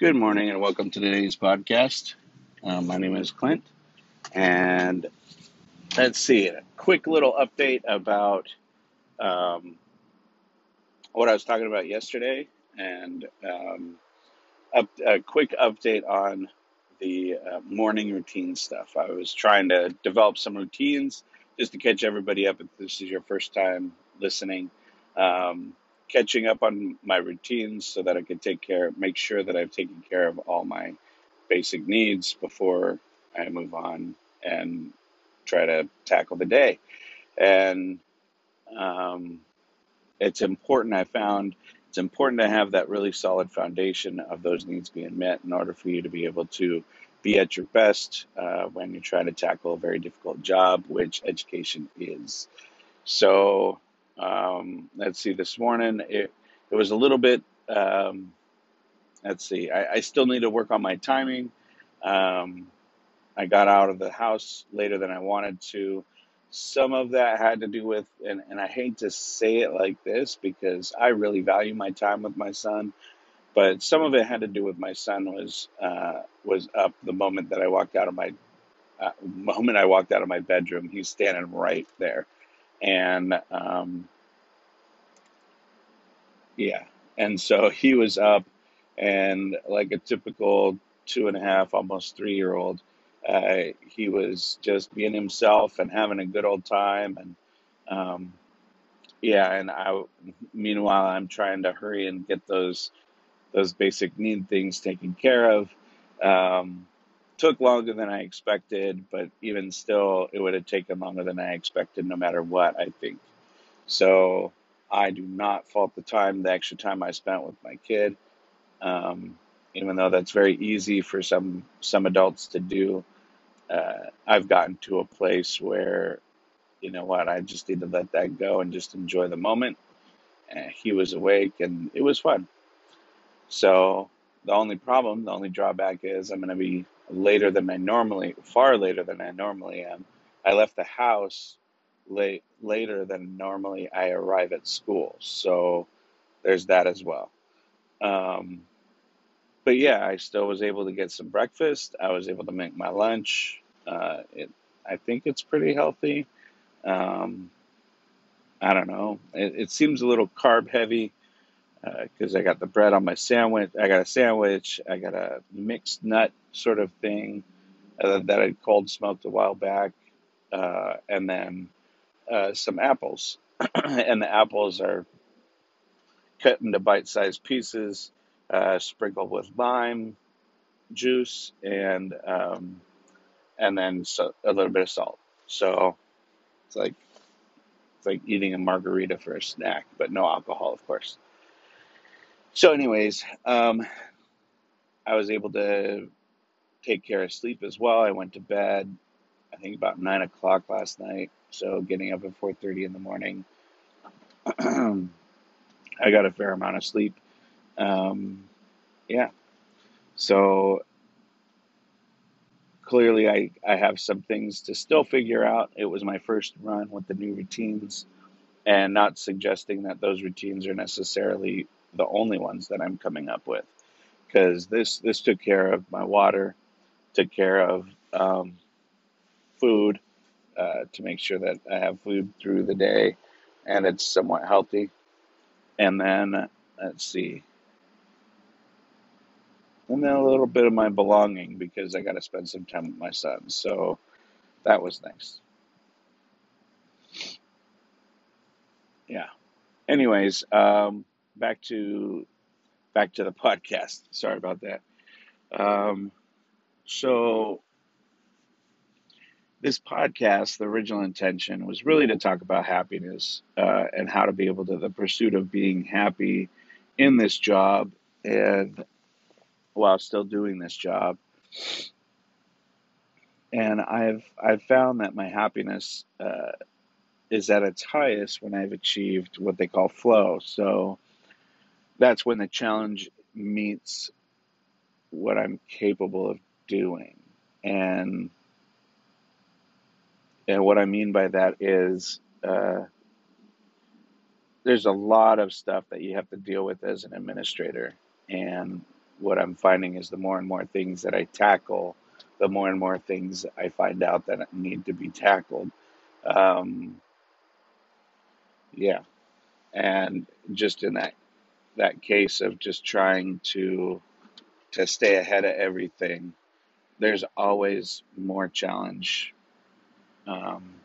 Good morning and welcome to today's podcast. My name is Clint, and let's see, a quick little update about what I was talking about yesterday, and a quick update on the morning routine stuff. I was trying to develop some routines just to catch everybody up if this is your first time listening. Catching up on my routines so that I could make sure that I've taken care of all my basic needs before I move on and try to tackle the day. And it's important to have that really solid foundation of those needs being met in order for you to be able to be at your best when you're trying to tackle a very difficult job, which education is. So let's see, this morning, it was a little bit, I still need to work on my timing. I got out of the house later than I wanted to. Some of that had to do with, and I hate to say it like this because I really value my time with my son, but some of it had to do with my son was up the moment that I walked out of my bedroom. He's standing right there. And, and so he was up, and like a typical 2.5, almost 3-year-old, he was just being himself and having a good old time. And, meanwhile, I'm trying to hurry and get those basic need things taken care of. Took longer than I expected, but even still, it would have taken longer than I expected no matter what, I think. So I do not fault the extra time I spent with my kid, even though that's very easy for some adults to do. I've gotten to a place where, you know what, I just need to let that go and just enjoy the moment. He was awake, and it was fun. So the only drawback is I'm going to be far later than I normally am. I left the house later than normally I arrive at school. So there's that as well. But yeah, I still was able to get some breakfast. I was able to make my lunch. I think it's pretty healthy. I don't know. It seems a little carb heavy. Because I got the bread on my sandwich. I got a sandwich. I got a mixed nut sort of thing that I cold smoked a while back. And then some apples. And the apples are cut into bite-sized pieces, sprinkled with lime juice, and then a little bit of salt. So it's like eating a margarita for a snack, but no alcohol, of course. So anyways, I was able to take care of sleep as well. I went to bed, I think about 9 o'clock last night. So getting up at 4:30 in the morning, I got a fair amount of sleep. So clearly I have some things to still figure out. It was my first run with the new routines, and not suggesting that those routines are necessarily the only ones that I'm coming up with, because this took care of my water, took care of food, to make sure that I have food through the day and it's somewhat healthy. And then let's see, and then a little bit of my belonging, because I got to spend some time with my son. So that was nice. Yeah. Anyways, back to the podcast. Sorry about that. So this podcast, the original intention was really to talk about happiness, and how to be able to the pursuit of being happy in this job and while still doing this job. And I've found that my happiness, is at its highest when I've achieved what they call flow. So that's when the challenge meets what I'm capable of doing. And what I mean by that is there's a lot of stuff that you have to deal with as an administrator. And what I'm finding is the more and more things that I tackle, the more and more things I find out that need to be tackled. Yeah. And just in that case of just trying to stay ahead of everything, there's always more challenge than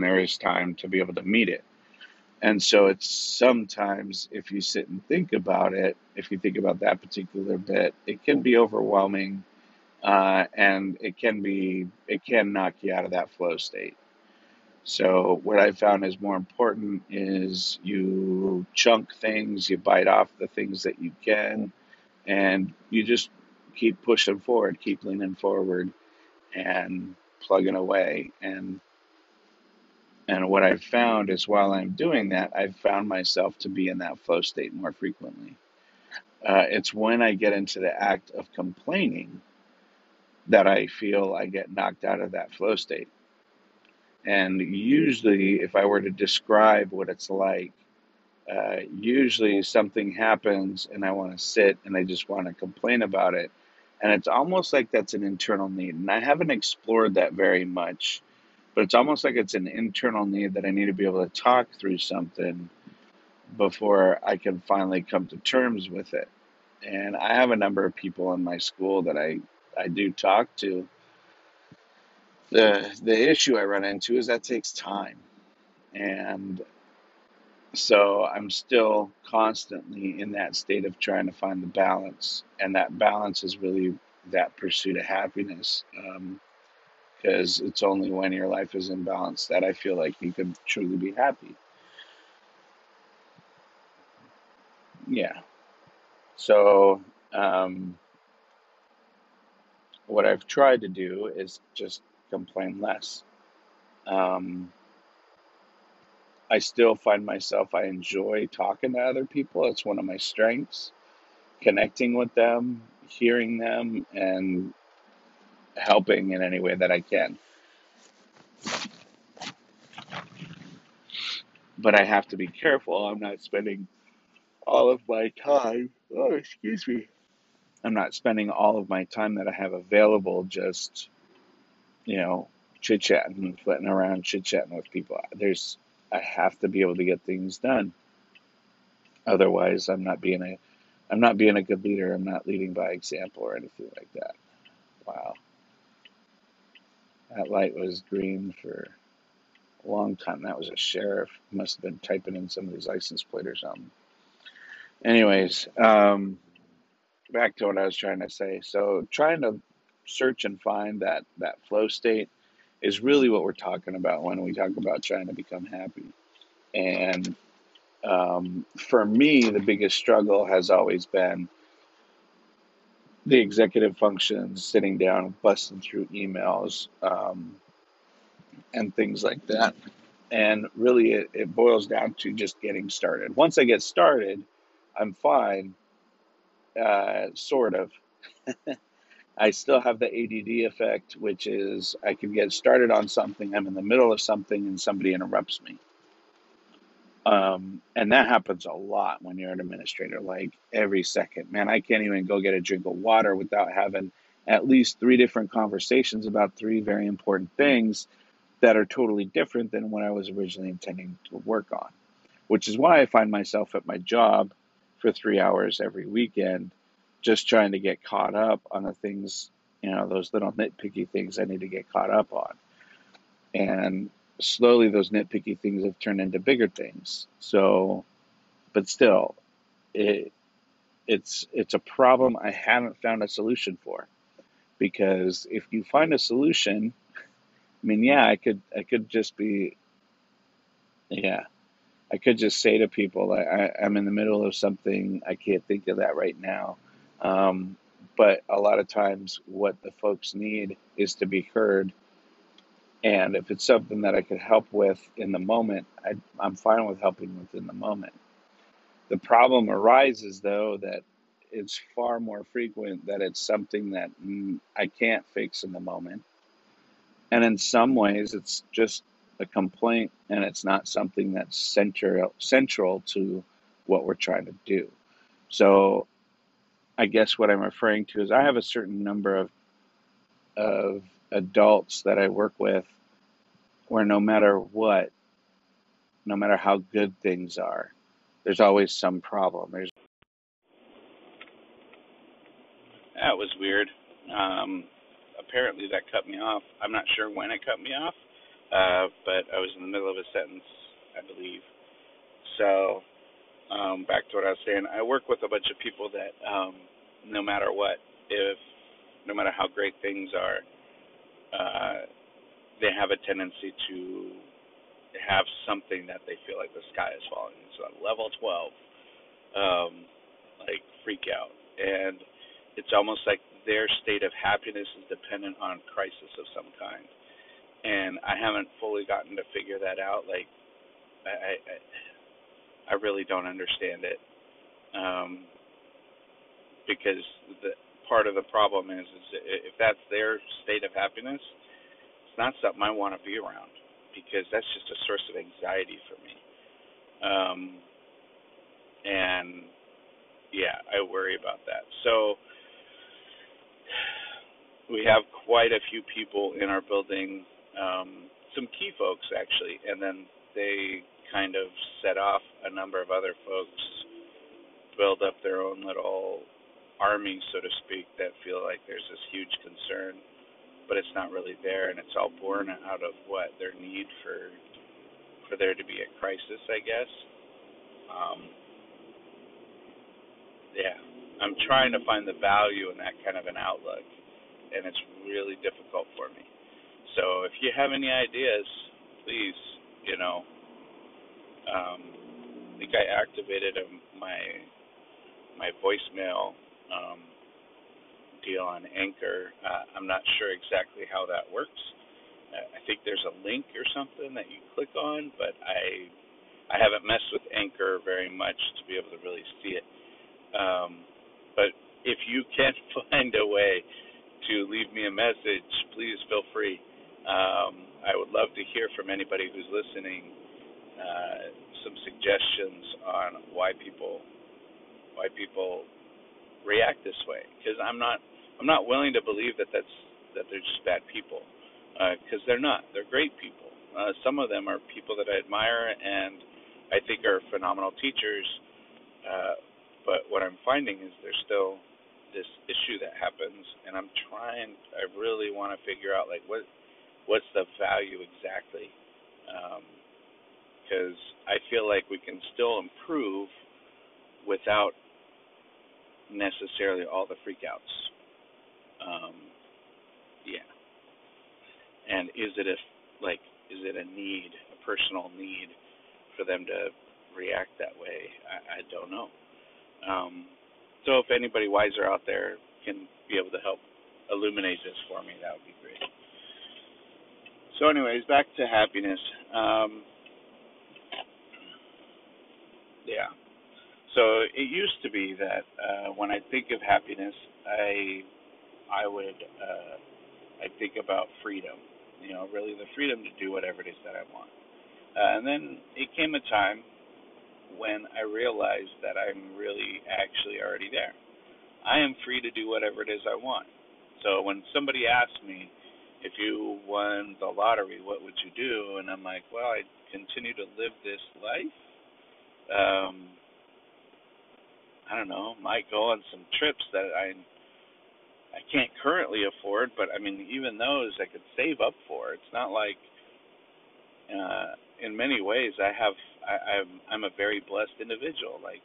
there is time to be able to meet it. And so it's sometimes, if you sit and think about it, if you think about that particular bit, it can be overwhelming, and it can knock you out of that flow state. So what I found is more important is you chunk things, you bite off the things that you can, and you just keep pushing forward, keep leaning forward, and plugging away. And what I've found is while I'm doing that, I've found myself to be in that flow state more frequently. It's when I get into the act of complaining that I feel I get knocked out of that flow state. And usually, if I were to describe what it's like, usually something happens and I want to sit and I just want to complain about it. And it's almost like that's an internal need. And I haven't explored that very much. But it's almost like it's an internal need that I need to be able to talk through something before I can finally come to terms with it. And I have a number of people in my school that I do talk to. The issue I run into is that takes time. And so I'm still constantly in that state of trying to find the balance. And that balance is really that pursuit of happiness. Because it's only when your life is in balance that I feel like you can truly be happy. Yeah. So what I've tried to do is just complain less. I still find myself, I enjoy talking to other people. It's one of my strengths, connecting with them, hearing them, and helping in any way that I can. But I have to be careful. I'm not spending all of my time. Oh, excuse me. I'm not spending all of my time that I have available just, chit-chatting, flitting around, chit-chatting with people. I have to be able to get things done. Otherwise, I'm not being a good leader. I'm not leading by example or anything like that. Wow. That light was green for a long time. That was a sheriff. Must have been typing in somebody's license plate or something. Anyways, back to what I was trying to say. So trying to search and find that flow state is really what we're talking about when we talk about trying to become happy. And for me, the biggest struggle has always been the executive functions, sitting down, busting through emails, and things like that. And really, it boils down to just getting started. Once I get started, I'm fine, sort of. I still have the ADD effect, which is I can get started on something, I'm in the middle of something, and somebody interrupts me. And that happens a lot when you're an administrator, like every second, man, I can't even go get a drink of water without having at least 3 different conversations about 3 very important things that are totally different than what I was originally intending to work on, which is why I find myself at my job for 3 hours every weekend, just trying to get caught up on the things, those little nitpicky things I need to get caught up on. And slowly those nitpicky things have turned into bigger things. So, but still, it's a problem I haven't found a solution for. Because if you find a solution, I could just say to people, I'm in the middle of something, I can't think of that right now. But a lot of times what the folks need is to be heard. And if it's something that I could help with in the moment, I'm fine with helping with in the moment. The problem arises, though, that it's far more frequent that it's something that I can't fix in the moment. And in some ways, it's just a complaint, and it's not something that's central to what we're trying to do. So I guess what I'm referring to is I have a certain number of adults that I work with where no matter what, no matter how good things are, there's always some problem. That was weird. Apparently that cut me off. I'm not sure when it cut me off, but I was in the middle of a sentence, I believe. So back to what I was saying, I work with a bunch of people that no matter what, no matter how great things are, they have a tendency to have something that they feel like the sky is falling. So on level 12, like freak out. And it's almost like their state of happiness is dependent on crisis of some kind. And I haven't fully gotten to figure that out. Like, I really don't understand it. Because part of the problem is if that's their state of happiness, it's not something I want to be around because that's just a source of anxiety for me. And yeah, I worry about that. So we have quite a few people in our building, some key folks actually, and then they kind of set off a number of other folks, build up their own little army, so to speak, that feel like there's this huge concern, but it's not really there, and it's all born out of what their need for there to be a crisis, I guess. Yeah, I'm trying to find the value in that kind of an outlook, and it's really difficult for me. So if you have any ideas, please, I think I activated my voicemail deal on Anchor. I'm not sure exactly how that works. I think there's a link or something that you click on, but I haven't messed with Anchor very much to be able to really see it. But if you can find a way to leave me a message, please feel free. I would love to hear from anybody who's listening some suggestions on why people react this way, because I'm not willing to believe that they're just bad people, because they're not. They're great people. Some of them are people that I admire and I think are phenomenal teachers, but what I'm finding is there's still this issue that happens, and I really want to figure out, like, what's the value exactly, because I feel like we can still improve without necessarily all the freakouts. Yeah. And is it a need, a personal need for them to react that way? I don't know. So if anybody wiser out there can be able to help illuminate this for me, that would be great. So anyways, back to happiness. Yeah. So it used to be that when I think of happiness, I think about freedom, really the freedom to do whatever it is that I want. And then it came a time when I realized that I'm really actually already there. I am free to do whatever it is I want. So when somebody asks me, if you won the lottery, what would you do? And I'm like, well, I'd continue to live this life. I don't know, might go on some trips that I can't currently afford, but I mean, even those I could save up for. It's not like, in many ways I'm a very blessed individual. Like,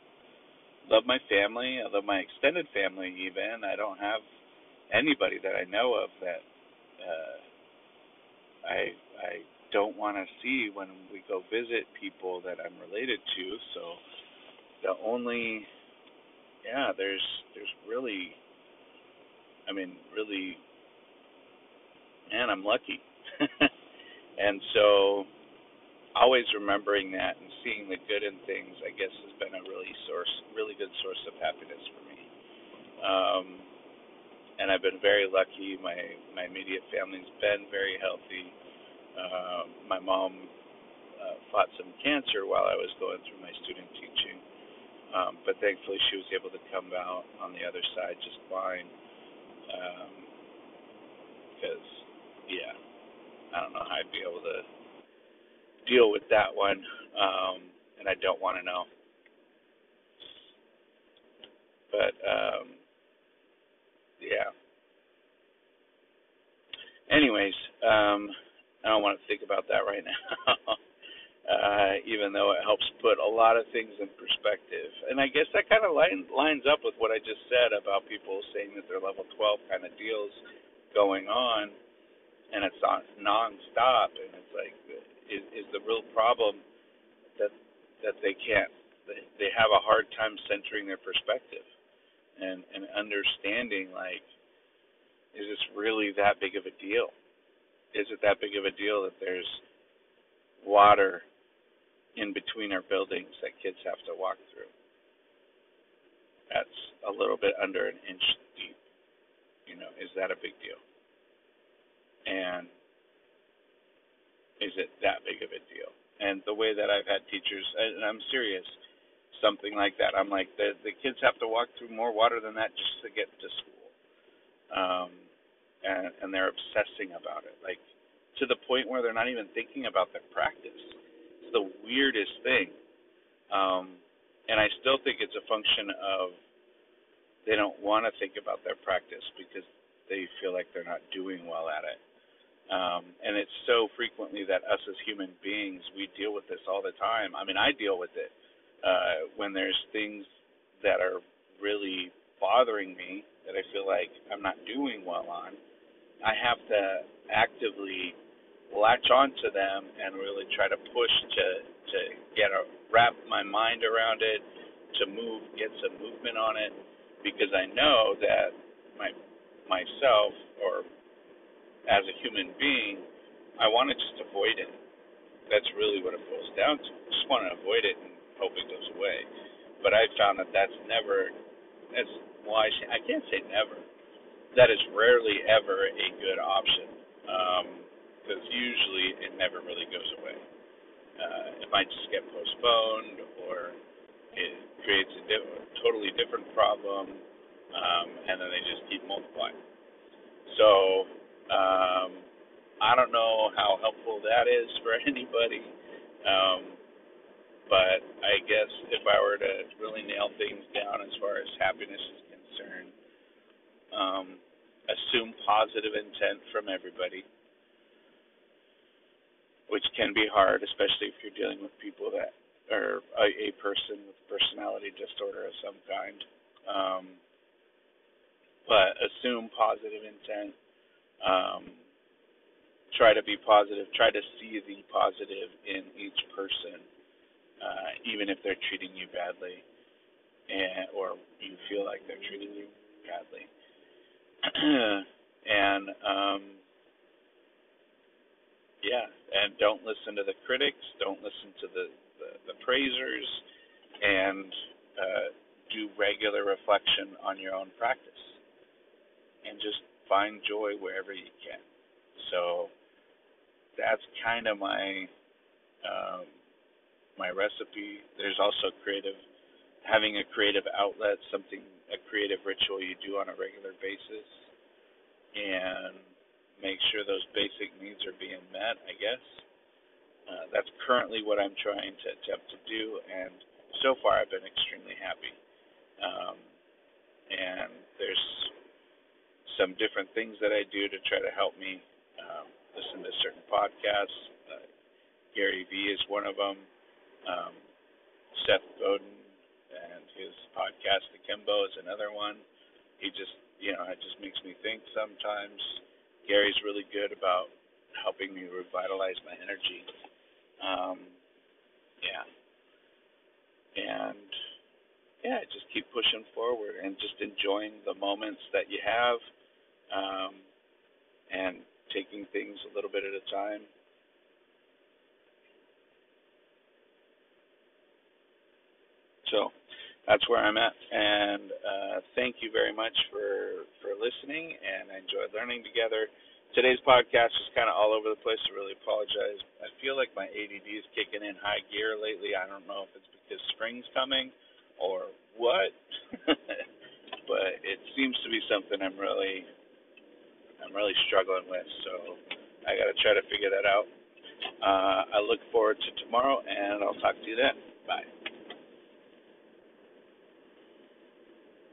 love my family, I love my extended family even. I don't have anybody that I know of that, I don't want to see when we go visit people that I'm related to. So there's really, man, I'm lucky. And so always remembering that and seeing the good in things, I guess, has been a really good source of happiness for me. And I've been very lucky. My immediate family's been very healthy. My mom fought some cancer while I was going through my student teaching. But thankfully she was able to come out on the other side just fine. Because, yeah, I don't know how I'd be able to deal with that one, and I don't want to know. But, yeah. Anyways, I don't want to think about that right now, even though it helps put a lot of things in perspective. And I guess that kind of lines up with what I just said about people saying that their level 12 kind of deals going on, and it's nonstop. And it's like, is the real problem that they can't? They have a hard time centering their perspective and understanding, like, is this really that big of a deal? Is it that big of a deal that there's water in between our buildings that kids have to walk through? That's a little bit under an inch deep. You know, is that a big deal? And is it that big of a deal? And the way that I've had teachers, and I'm serious, something like that. I'm like, the kids have to walk through more water than that just to get to school. And they're obsessing about it, like, to the point where they're not even thinking about their practice. It's the weirdest thing. And I still think it's a function of they don't want to think about their practice because they feel like they're not doing well at it. And it's so frequently that us as human beings, we deal with this all the time. I mean, I deal with it when there's things that are really bothering me that I feel like I'm not doing well on. I have to actively latch onto them and really try to push to wrap my mind around it, to move, get some movement on it, because I know that myself or as a human being, I want to just avoid it. That's really what it boils down to. I just want to avoid it and hope it goes away. But I found that that's never, that's why I can't say never. That is rarely ever a good option, because usually it never really goes away. It might just get postponed, or it creates a totally different problem, and then they just keep multiplying. So I don't know how helpful that is for anybody, but I guess if I were to really nail things down as far as happiness is concerned, assume positive intent from everybody, which can be hard, especially if you're dealing with people that are a person with personality disorder of some kind, but assume positive intent. Try to be positive, try to see the positive in each person, even if they're treating you badly or you feel like they're treating you badly. And, yeah, and don't listen to the critics, don't listen to the praisers, and do regular reflection on your own practice. And just find joy wherever you can. So that's kind of my my recipe. There's also having a creative outlet, a creative ritual you do on a regular basis, and make sure those basic needs are being met, I guess. That's currently what I'm trying to attempt to do, and so far I've been extremely happy. And there's some different things that I do to try to help me listen to certain podcasts. Gary Vee is one of them. Seth Godin and his podcast Akimbo is another one. He just, you know, it just makes me think sometimes. Gary's really good about helping me revitalize my energy. Yeah. And, yeah, just keep pushing forward and just enjoying the moments that you have. And taking things a little bit at a time. So that's where I'm at. And thank you very much for listening, and I enjoyed learning together. Today's podcast is kind of all over the place. I really apologize. I feel like my ADD is kicking in high gear lately. I don't know if it's because spring's coming or what, but it seems to be something I'm really struggling with, so I got to try to figure that out. I look forward to tomorrow, and I'll talk to you then. Bye.